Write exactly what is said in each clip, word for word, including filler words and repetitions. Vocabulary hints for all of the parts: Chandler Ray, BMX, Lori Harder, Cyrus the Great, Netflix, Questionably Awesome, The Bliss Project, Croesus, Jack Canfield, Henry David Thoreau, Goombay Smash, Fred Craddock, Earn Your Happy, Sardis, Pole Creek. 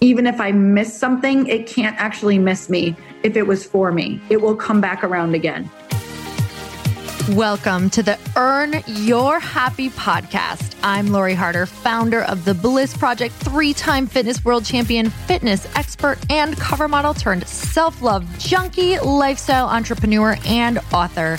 Even if I miss something, it can't actually miss me. If it was for me, it will come back around again. Welcome to the Earn Your Happy podcast. I'm Lori Harder, founder of The Bliss Project, three-time fitness world champion, fitness expert, and cover model turned self-love junkie, lifestyle entrepreneur, and author.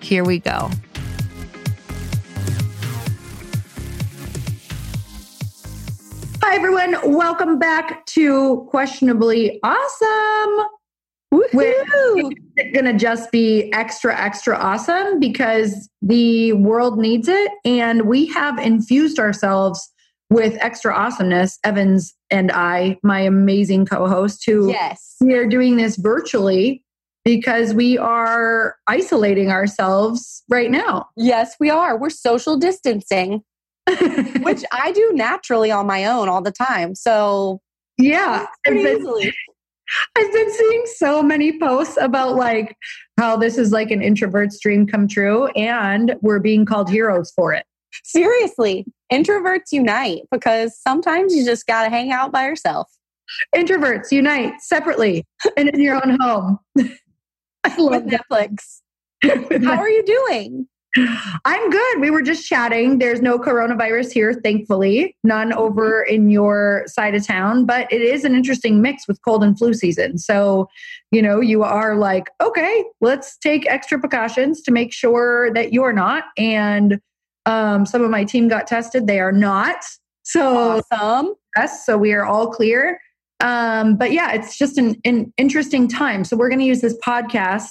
Here we go. Hi, everyone. Welcome back to Questionably Awesome. Woohoo! It's going to just be extra, extra awesome because the world needs it. And we have infused ourselves with extra awesomeness. Evans and I, my amazing co-host, who yes. we are doing this virtually because we are isolating ourselves right now. Yes, we are. We're social distancing, which I do naturally on my own all the time. So yeah, I've been, easily. I've been seeing so many posts about like how this is like an introvert's dream come true and we're being called heroes for it. Seriously, introverts unite because sometimes you just got to hang out by yourself. Introverts unite separately and in your own home. I love Netflix. How are you doing? I'm good. We were just chatting. There's no coronavirus here, thankfully. None over in your side of town. But it is an interesting mix with cold and flu season. So, you know, you are like, okay, let's take extra precautions to make sure that you're not. And Um, some of my team got tested. They are not. So, awesome. Yes, so we are all clear. Um, but yeah, it's just an, an interesting time. So we're going to use this podcast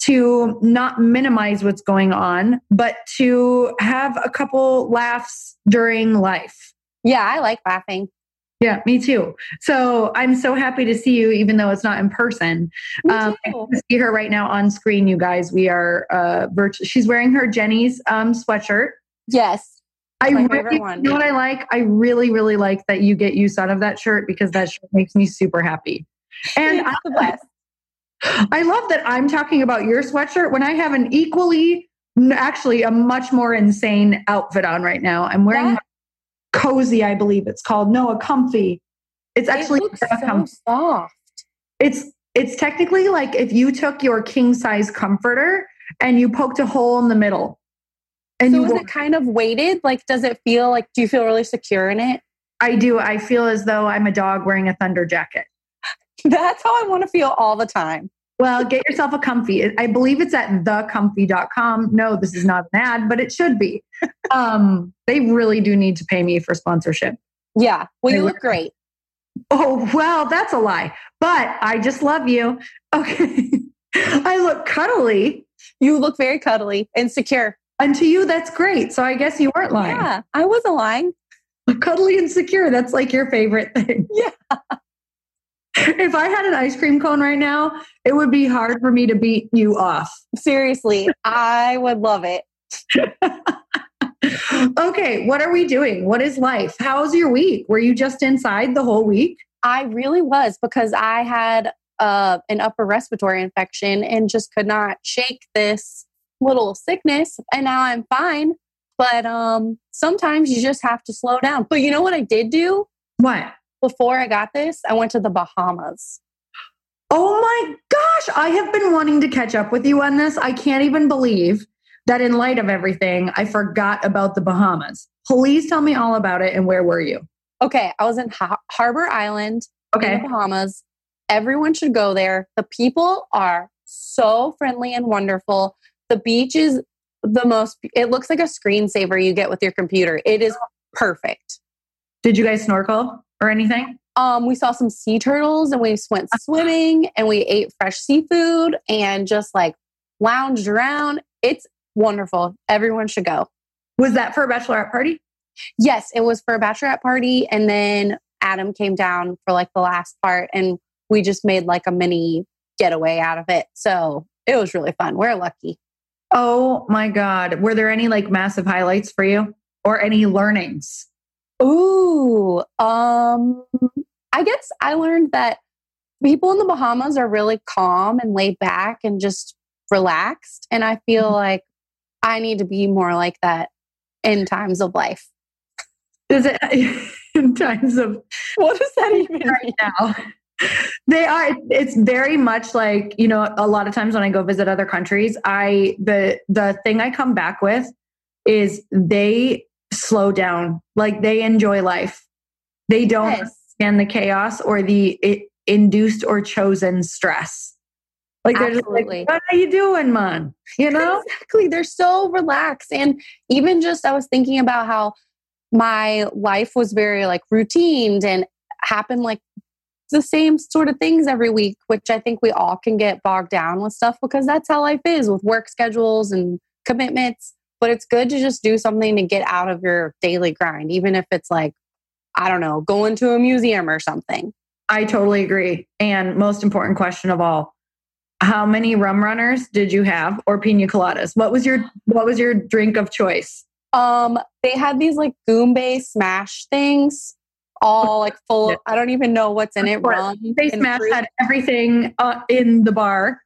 to not minimize what's going on, but to have a couple laughs during life. Yeah, I like laughing. Yeah, me too. So I'm so happy to see you, even though it's not in person. Um, I can see her right now on screen, you guys. We are uh, virtual. She's wearing her Jenny's um, sweatshirt. Yes, I really, you know what I like? I really, really like that you get use out of that shirt, because that shirt makes me super happy. And I, love, I love that I'm talking about your sweatshirt when I have an equally, actually, a much more insane outfit on right now. I'm wearing. That- Cozy, I believe it's called. No, a comfy. It's actually it looks so soft. It's it's technically like if you took your king size comforter and you poked a hole in the middle. And so is it kind of weighted? Like, does it feel like? Do you feel really secure in it? I do. I feel as though I'm a dog wearing a thunder jacket. That's how I want to feel all the time. Well, get yourself a comfy. I believe it's at the comfy dot com. No, this is not an ad, but it should be. Um, they really do need to pay me for sponsorship. Yeah. Well, you look great. Oh, well, that's a lie. But I just love you. Okay. I look cuddly. You look very cuddly and secure. And to you, that's great. So I guess you weren't lying. Yeah, I wasn't lying. Cuddly and secure. That's like your favorite thing. Yeah. If I had an ice cream cone right now, it would be hard for me to beat you off. Seriously, I would love it. Okay, what are we doing? What is life? How's your week? Were you just inside the whole week? I really was, because I had uh, an upper respiratory infection and just could not shake this little sickness. And now I'm fine. But um, sometimes you just have to slow down. But you know what I did do? What? Before I got this, I went to the Bahamas. Oh my gosh. I have been wanting to catch up with you on this. I can't even believe that in light of everything, I forgot about the Bahamas. Please tell me all about it and where were you? Okay. I was in Har- Harbor Island, okay. In the Bahamas. Everyone should go there. The people are so friendly and wonderful. The beach is the most, it looks like a screensaver you get with your computer. It is perfect. Did you guys snorkel? Or anything? Um, we saw some sea turtles and we went swimming and we ate fresh seafood and just like lounged around. It's wonderful. Everyone should go. Was that for a bachelorette party? Yes, it was for a bachelorette party. And then Adam came down for like the last part and we just made like a mini getaway out of it. So it was really fun. We're lucky. Oh my God. Were there any like massive highlights for you or any learnings? Ooh, um, I guess I learned that people in the Bahamas are really calm and laid back and just relaxed. And I feel like I need to be more like that in times of life. Is it in times of... What does that even mean? Right now? They are, it's very much like, you know, a lot of times when I go visit other countries, I, the, the thing I come back with is they... slow down. Like they enjoy life. They don't yes. understand the chaos or the it induced or chosen stress. Like they're Absolutely. Just like, what are you doing, man? You know? Exactly. They're so relaxed. And even just, I was thinking about how my life was very like routined and happened like the same sort of things every week, which I think we all can get bogged down with stuff because that's how life is with work schedules and commitments. But it's good to just do something to get out of your daily grind, even if it's like, I don't know, going to a museum or something. I totally agree. And most important question of all, how many rum runners did you have or pina coladas? What was your what was your drink of choice? Um, they had these like goombay smash things, all like full of, I don't even know what's in it. Rum. They smash fruit. Had everything uh, in the bar.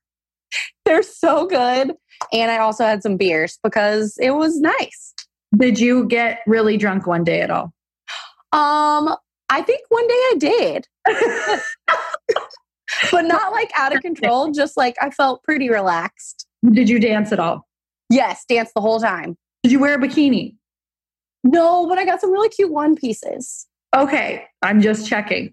They're so good. And I also had some beers because it was nice. Did you get really drunk one day at all? Um, I think one day I did. But not like out of control, just like I felt pretty relaxed. Did you dance at all? Yes, dance the whole time. Did you wear a bikini? No, but I got some really cute one pieces. Okay, I'm just checking.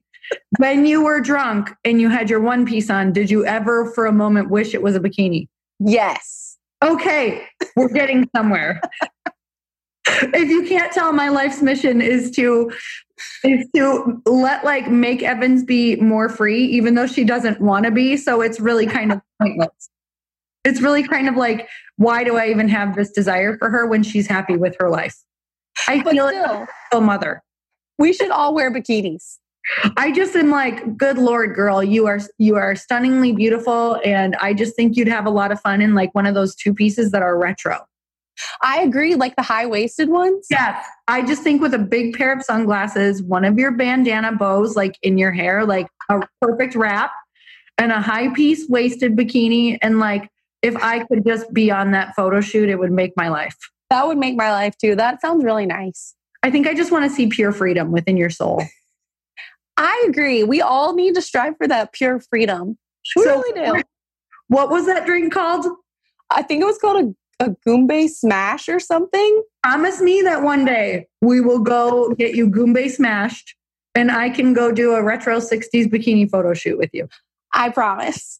When you were drunk and you had your one piece on, did you ever for a moment wish it was a bikini? Yes. Okay. We're getting somewhere. If you can't tell, my life's mission is to is to let like make Evans be more free, even though she doesn't want to be. So it's really kind of pointless. It's really kind of like, why do I even have this desire for her when she's happy with her life? I but feel still, like a mother. We should all wear bikinis. I just am like, good Lord, girl, you are you are stunningly beautiful. And I just think you'd have a lot of fun in like one of those two pieces that are retro. I agree. Like the high-waisted ones. Yes. I just think with a big pair of sunglasses, one of your bandana bows, like in your hair, like a perfect wrap and a high piece waisted bikini. And like, if I could just be on that photo shoot, it would make my life. That would make my life too. That sounds really nice. I think I just want to see pure freedom within your soul. I agree. We all need to strive for that pure freedom. We so, really do. What was that drink called? I think it was called a, a Goombay Smash or something. Promise me that one day we will go get you Goombay Smashed and I can go do a retro sixties bikini photo shoot with you. I promise.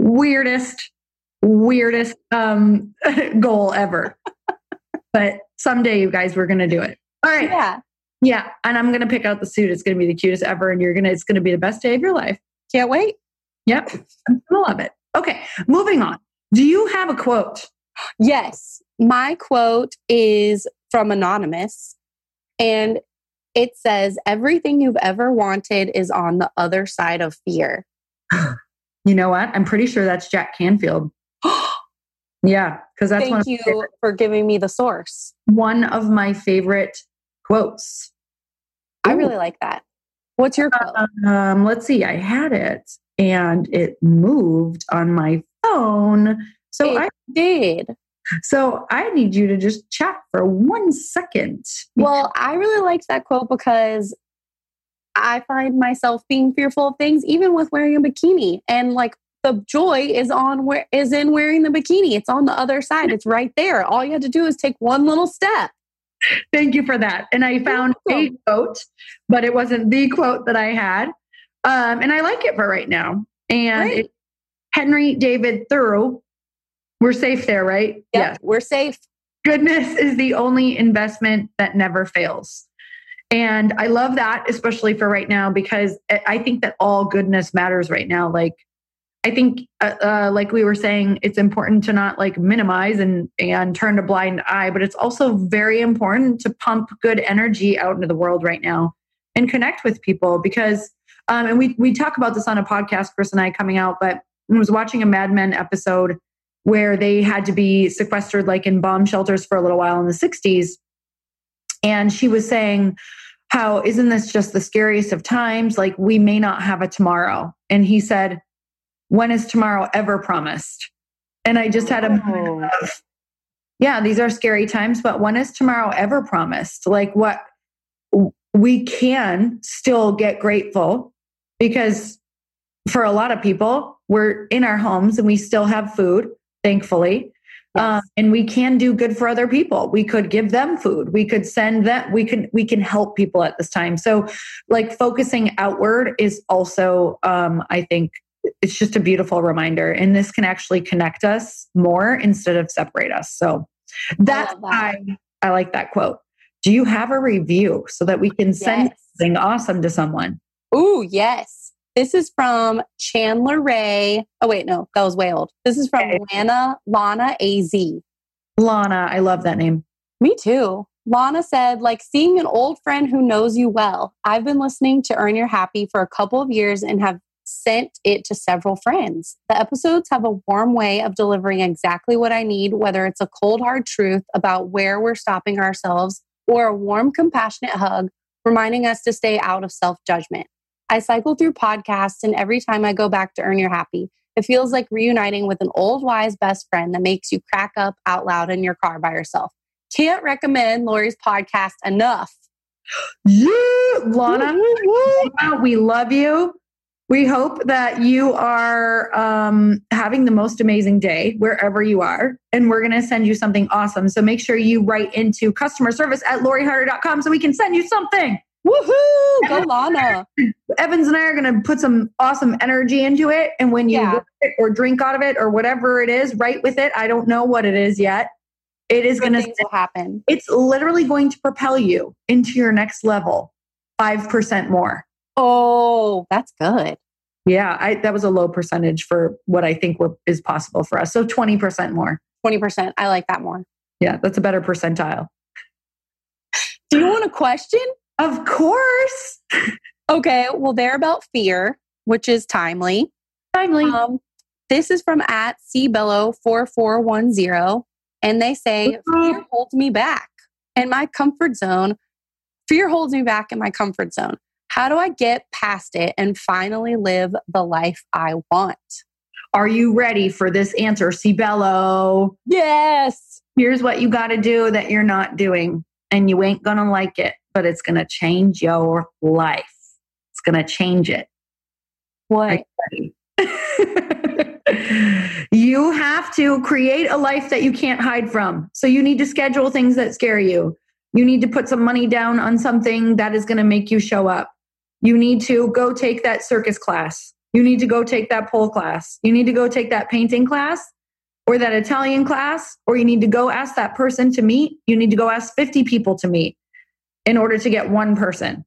weirdest, weirdest um, goal ever. But someday, you guys, we're going to do it. All right. Yeah. Yeah, and I'm gonna pick out the suit. It's gonna be the cutest ever, and you're gonna—it's gonna be the best day of your life. Can't wait. Yep, I'm gonna love it. Okay, moving on. Do you have a quote? Yes, my quote is from Anonymous, and it says, "Everything you've ever wanted is on the other side of fear." You know what? I'm pretty sure that's Jack Canfield. Yeah, because that's Thank one. Thank you favorite. for giving me the source. One of my favorite quotes. Ooh. I really like that. What's your quote? Um, let's see. I had it and it moved on my phone. So it I did. So I need you to just chat for one second. Well, I really liked that quote because I find myself being fearful of things, even with wearing a bikini. And like the joy is on where is in wearing the bikini. It's on the other side. It's right there. All you have to do is take one little step. Thank you for that. And I found a quote, but it wasn't the quote that I had. Um, and I like it for right now. And right. It, Henry David Thoreau, we're safe there, right? Yep, yeah, we're safe. Goodness is the only investment that never fails. And I love that, especially for right now, because I think that all goodness matters right now. Like, I think, uh, uh, like we were saying, it's important to not like minimize and, and turn a blind eye, but it's also very important to pump good energy out into the world right now and connect with people because, um, and we, we talk about this on a podcast, Chris and I coming out, but I was watching a Mad Men episode where they had to be sequestered like in bomb shelters for a little while in the sixties. And she was saying, how isn't this just the scariest of times? Like we may not have a tomorrow. And he said, when is tomorrow ever promised? And I just had a moment of, yeah, these are scary times, but when is tomorrow ever promised? Like what we can still get grateful because for a lot of people, we're in our homes and we still have food, thankfully. Yes. Um, and we can do good for other people. We could give them food. We could send them, we can, we can help people at this time. So like focusing outward is also, um, I think, it's just a beautiful reminder. And this can actually connect us more instead of separate us. So that's why I like that quote. Do you have a review so that we can send yes. something awesome to someone? Ooh, yes. This is from Chandler Ray. Oh, wait, no, that was way old. This is from okay. Lana, Lana A Z. Lana, I love that name. Me too. Lana said, like seeing an old friend who knows you well. I've been listening to Earn Your Happy for a couple of years and have sent it to several friends. The episodes have a warm way of delivering exactly what I need, whether it's a cold, hard truth about where we're stopping ourselves or a warm, compassionate hug, reminding us to stay out of self-judgment. I cycle through podcasts and every time I go back to Earn Your Happy, it feels like reuniting with an old, wise best friend that makes you crack up out loud in your car by yourself. Can't recommend Lori's podcast enough. Yeah, Lana, we love you. We hope that you are um, having the most amazing day wherever you are. And we're going to send you something awesome. So make sure you write into customer service at lori harder dot com so we can send you something. Woohoo! Go Lana. Evans and I are going to put some awesome energy into it. And when you yeah. look at it or drink out of it or whatever it is, write with it. I don't know what it is yet. It is going to happen. It's literally going to propel you into your next level, five percent more. Oh, that's good. Yeah, I, that was a low percentage for what I think were, is possible for us. So twenty percent more. twenty percent. I like that more. Yeah, that's a better percentile. Do you want a question? Of course. Okay, well, they're about fear, which is timely. Timely. Um, this is from at C bellow four four one zero. And they say, fear holds me back in my comfort zone. Fear holds me back in my comfort zone. How do I get past it and finally live the life I want? Are you ready for this answer, C bellow? Yes. Here's what you got to do that you're not doing. And you ain't going to like it, but it's going to change your life. It's going to change it. What? You have to create a life that you can't hide from. So you need to schedule things that scare you. You need to put some money down on something that is going to make you show up. You need to go take that circus class. You need to go take that pole class. You need to go take that painting class or that Italian class, or you need to go ask that person to meet. You need to go ask fifty people to meet in order to get one person.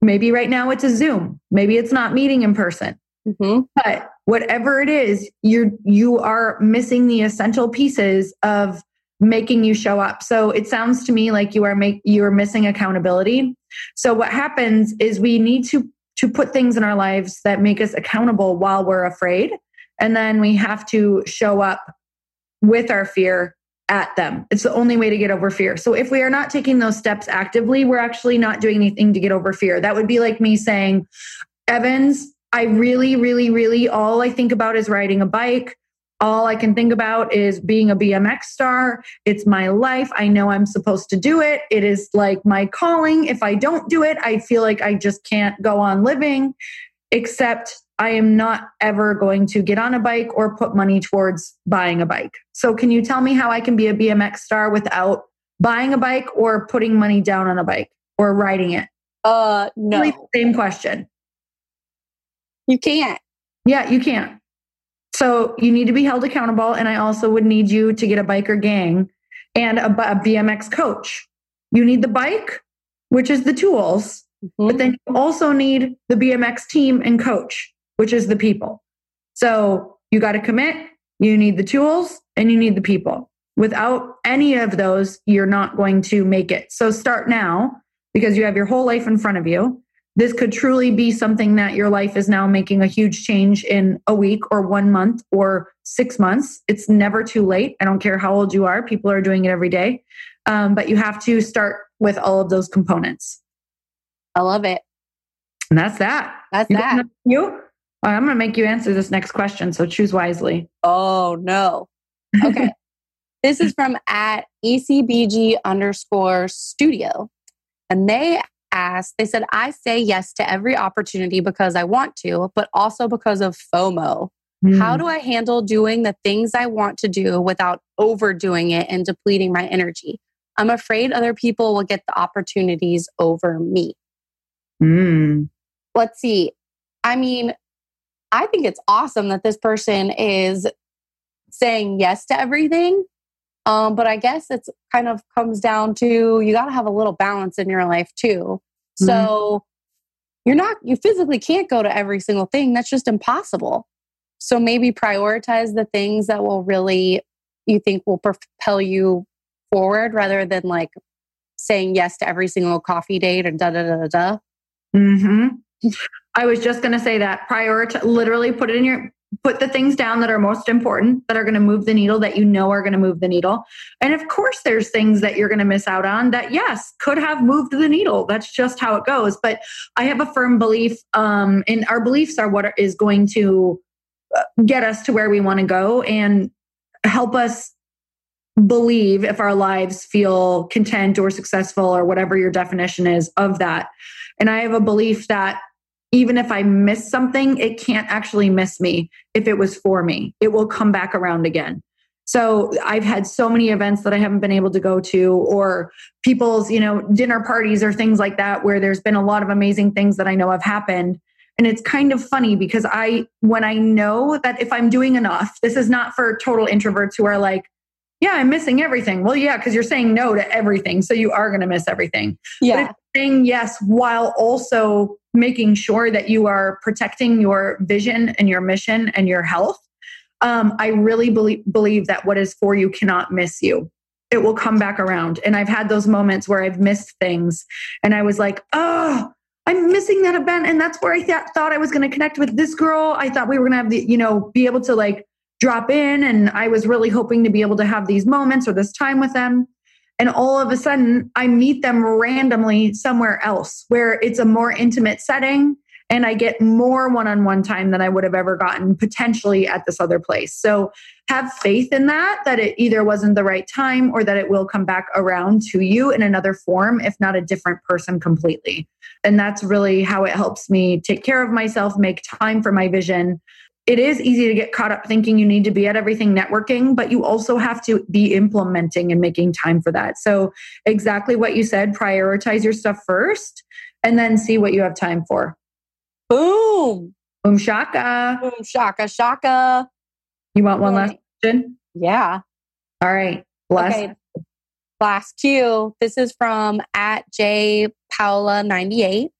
Maybe right now it's a Zoom. Maybe it's not meeting in person. Mm-hmm. But whatever it is, you're, you are missing the essential pieces of making you show up. So it sounds to me like you are make, you are missing accountability. So what happens is we need to, to put things in our lives that make us accountable while we're afraid. And then we have to show up with our fear at them. It's the only way to get over fear. So if we are not taking those steps actively, we're actually not doing anything to get over fear. That would be like me saying, Evans, I really, really, really, all I think about is riding a bike. All I can think about is being a B M X star. It's my life. I know I'm supposed to do it. It is like my calling. If I don't do it, I feel like I just can't go on living, except I am not ever going to get on a bike or put money towards buying a bike. So can you tell me how I can be a B M X star without buying a bike or putting money down on a bike or riding it? Uh, no. Same question. You can't. Yeah, you can't. So you need to be held accountable. And I also would need you to get a biker gang and a, a B M X coach. You need the bike, which is the tools, mm-hmm. but then you also need the B M X team and coach, which is the people. So you got to commit, you need the tools, and you need the people. Without any of those, you're not going to make it. So start now because you have your whole life in front of you. This could truly be something that your life is now making a huge change in a week or one month or six months. It's never too late. I don't care how old you are. People are doing it every day. Um, but you have to start with all of those components. I love it. And that's that. That's you that. You? All right, I'm going to make you answer this next question. So choose wisely. Oh, no. Okay. This is from at E C B G underscore studio. And they asked, they said, I say yes to every opportunity because I want to, but also because of FOMO. Mm. How do I handle doing the things I want to do without overdoing it and depleting my energy? I'm afraid other people will get the opportunities over me. Mm. Let's see. I mean, I think it's awesome that this person is saying yes to everything. Um, but I guess it's kind of comes down to you got to have a little balance in your life too. Mm-hmm. So you're not, you physically can't go to every single thing. That's just impossible. So maybe prioritize the things that will really, you think will propel you forward rather than like saying yes to every single coffee date and da da da da da. Mm-hmm. I was just going to say that prioritize, literally put it in your, put the things down that are most important, that are going to move the needle, that you know are going to move the needle. And of course, there's things that you're going to miss out on that, yes, could have moved the needle. That's just how it goes. But I have a firm belief, um, and our beliefs are what is going to get us to where we want to go and help us believe if our lives feel content or successful or whatever your definition is of that. And I have a belief that even if I miss something, it can't actually miss me. If it was for me, it will come back around again. So I've had so many events that I haven't been able to go to, or people's, you know, dinner parties or things like that, where there's been a lot of amazing things that I know have happened. And it's kind of funny because I, when I know that if I'm doing enough, this is not for total introverts who are like, yeah, I'm missing everything. Well, yeah, because you're saying no to everything. So you are going to miss everything. Yeah. But if you're saying yes while also making sure that you are protecting your vision and your mission and your health, um, I really believe, believe that what is for you cannot miss you. It will come back around. And I've had those moments where I've missed things and I was like, oh, I'm missing that event. And that's where I th- thought I was going to connect with this girl. I thought we were going to have the, you know, be able to like drop in. And I was really hoping to be able to have these moments or this time with them. And all of a sudden I meet them randomly somewhere else where it's a more intimate setting and I get more one-on-one time than I would have ever gotten potentially at this other place. So have faith in that, that it either wasn't the right time or that it will come back around to you in another form, if not a different person completely. And that's really how it helps me take care of myself, make time for my vision. It is easy to get caught up thinking you need to be at everything networking, but you also have to be implementing and making time for that. So exactly what you said, prioritize your stuff first and then see what you have time for. Boom. Boom shaka. Boom shaka shaka. You want one last question? Yeah. All right. Last. Okay. Last Q. This is from at J Paula ninety-eight.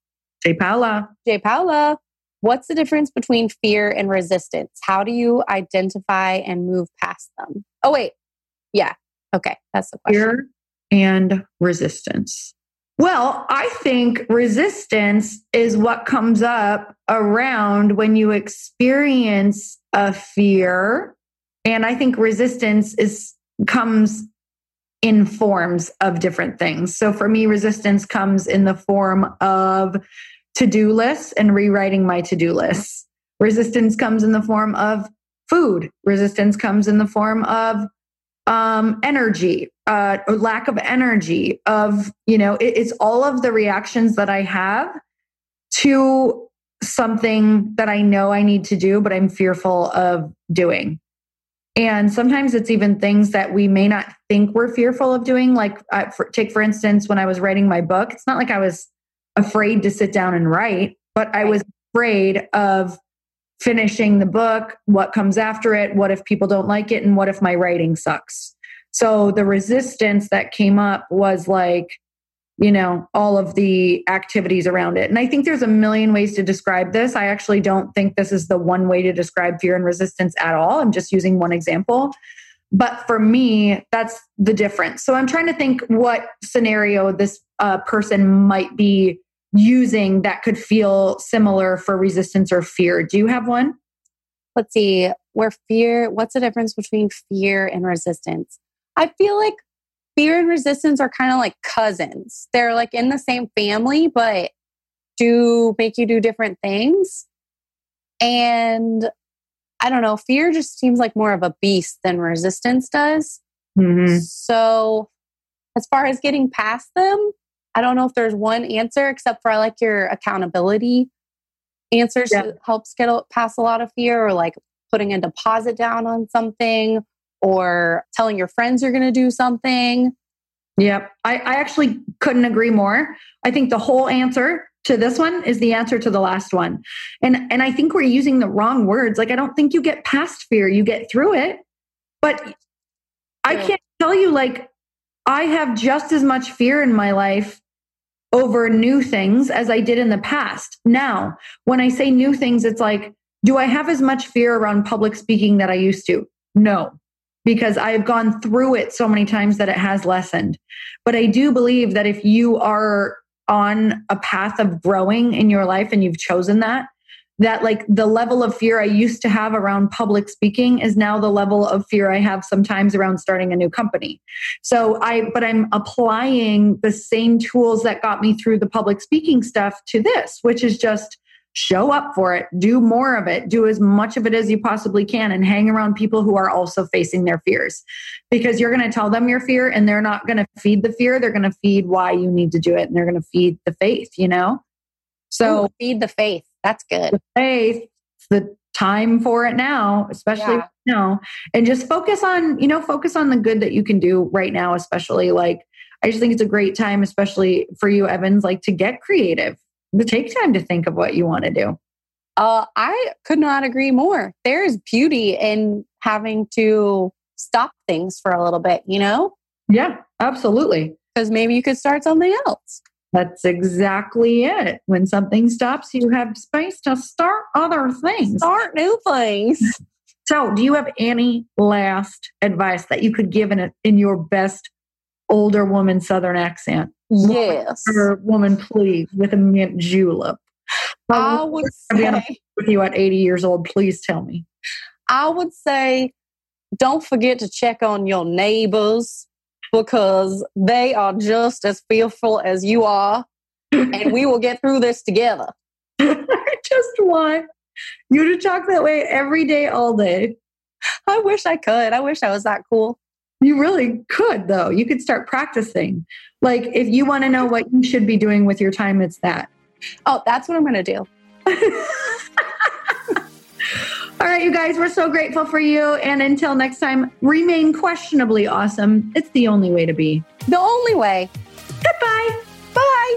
J Paula. J Paula. What's the difference between fear and resistance? How do you identify and move past them? Oh, wait. Yeah. Okay. That's the question. Fear and resistance. Well, I think resistance is what comes up around when you experience a fear. And I think resistance is comes in forms of different things. So for me, resistance comes in the form of to-do lists and rewriting my to-do lists. Resistance comes in the form of food. Resistance comes in the form of Um, energy, uh, or lack of energy of, you know, it, it's all of the reactions that I have to something that I know I need to do, but I'm fearful of doing. And sometimes it's even things that we may not think we're fearful of doing. Like uh, for, take, for instance, when I was writing my book, it's not like I was afraid to sit down and write, but I was afraid of finishing the book, what comes after it, what if people don't like it, and what if my writing sucks? So the resistance that came up was like, you know, all of the activities around it. And I think there's a million ways to describe this. I actually don't think this is the one way to describe fear and resistance at all. I'm just using one example. But for me, that's the difference. So I'm trying to think what scenario this uh, person might be using that could feel similar for resistance or fear. Do you have one? Let's see. Where fear, what's the difference between fear and resistance? I feel like fear and resistance are kind of like cousins. They're like in the same family, but do make you do different things. And I don't know, fear just seems like more of a beast than resistance does. Mm-hmm. So as far as getting past them, I don't know if there's one answer, except for I like your accountability answers. Yeah. That helps get past a lot of fear, or like putting a deposit down on something or telling your friends you're going to do something. Yep. I, I actually couldn't agree more. I think the whole answer to this one is the answer to the last one. And, and I think we're using the wrong words. Like, I don't think you get past fear, you get through it. But I can't tell you, like, I have just as much fear in my life over new things as I did in the past. Now, when I say new things, it's like, do I have as much fear around public speaking that I used to? No, because I've gone through it so many times that it has lessened. But I do believe that if you are on a path of growing in your life and you've chosen that, that like the level of fear I used to have around public speaking is now the level of fear I have sometimes around starting a new company. So I, but I'm applying the same tools that got me through the public speaking stuff to this, which is just show up for it, do more of it, do as much of it as you possibly can, and hang around people who are also facing their fears, because you're going to tell them your fear and they're not going to feed the fear. They're going to feed why you need to do it. And they're going to feed the faith, you know? So Ooh, feed the faith. That's good. The faith, the time for it now, especially yeah. now. And just focus on, you know, focus on the good that you can do right now, especially like, I just think it's a great time, especially for you, Evans, like to get creative, to take time to think of what you want to do. Uh, I could not agree more. There's beauty in having to stop things for a little bit, you know? Yeah, absolutely. Because maybe you could start something else. That's exactly it. When something stops, you have space to start other things. Start new things. So do you have any last advice that you could give in a, in your best older woman Southern accent? Yes. Woman, woman please, with a mint julep. I would say... With you at eighty years old, please tell me. I would say don't forget to check on your neighbors, because they are just as fearful as you are, and we will get through this together. I just want you to talk that way every day, all day. I wish I could. I wish I was that cool. You really could, though. You could start practicing. Like, if you want to know what you should be doing with your time, it's that. Oh, that's what I'm going to do. All right, you guys, we're so grateful for you. And until next time, remain questionably awesome. It's the only way to be. The only way. Goodbye. Bye.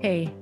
Hey, do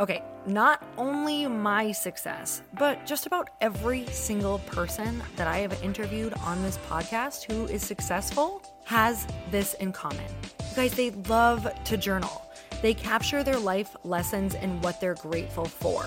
Okay, not only my success, but just about every single person that I have interviewed on this podcast who is successful has this in common. You guys, they love to journal. They capture their life lessons and what they're grateful for.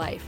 life.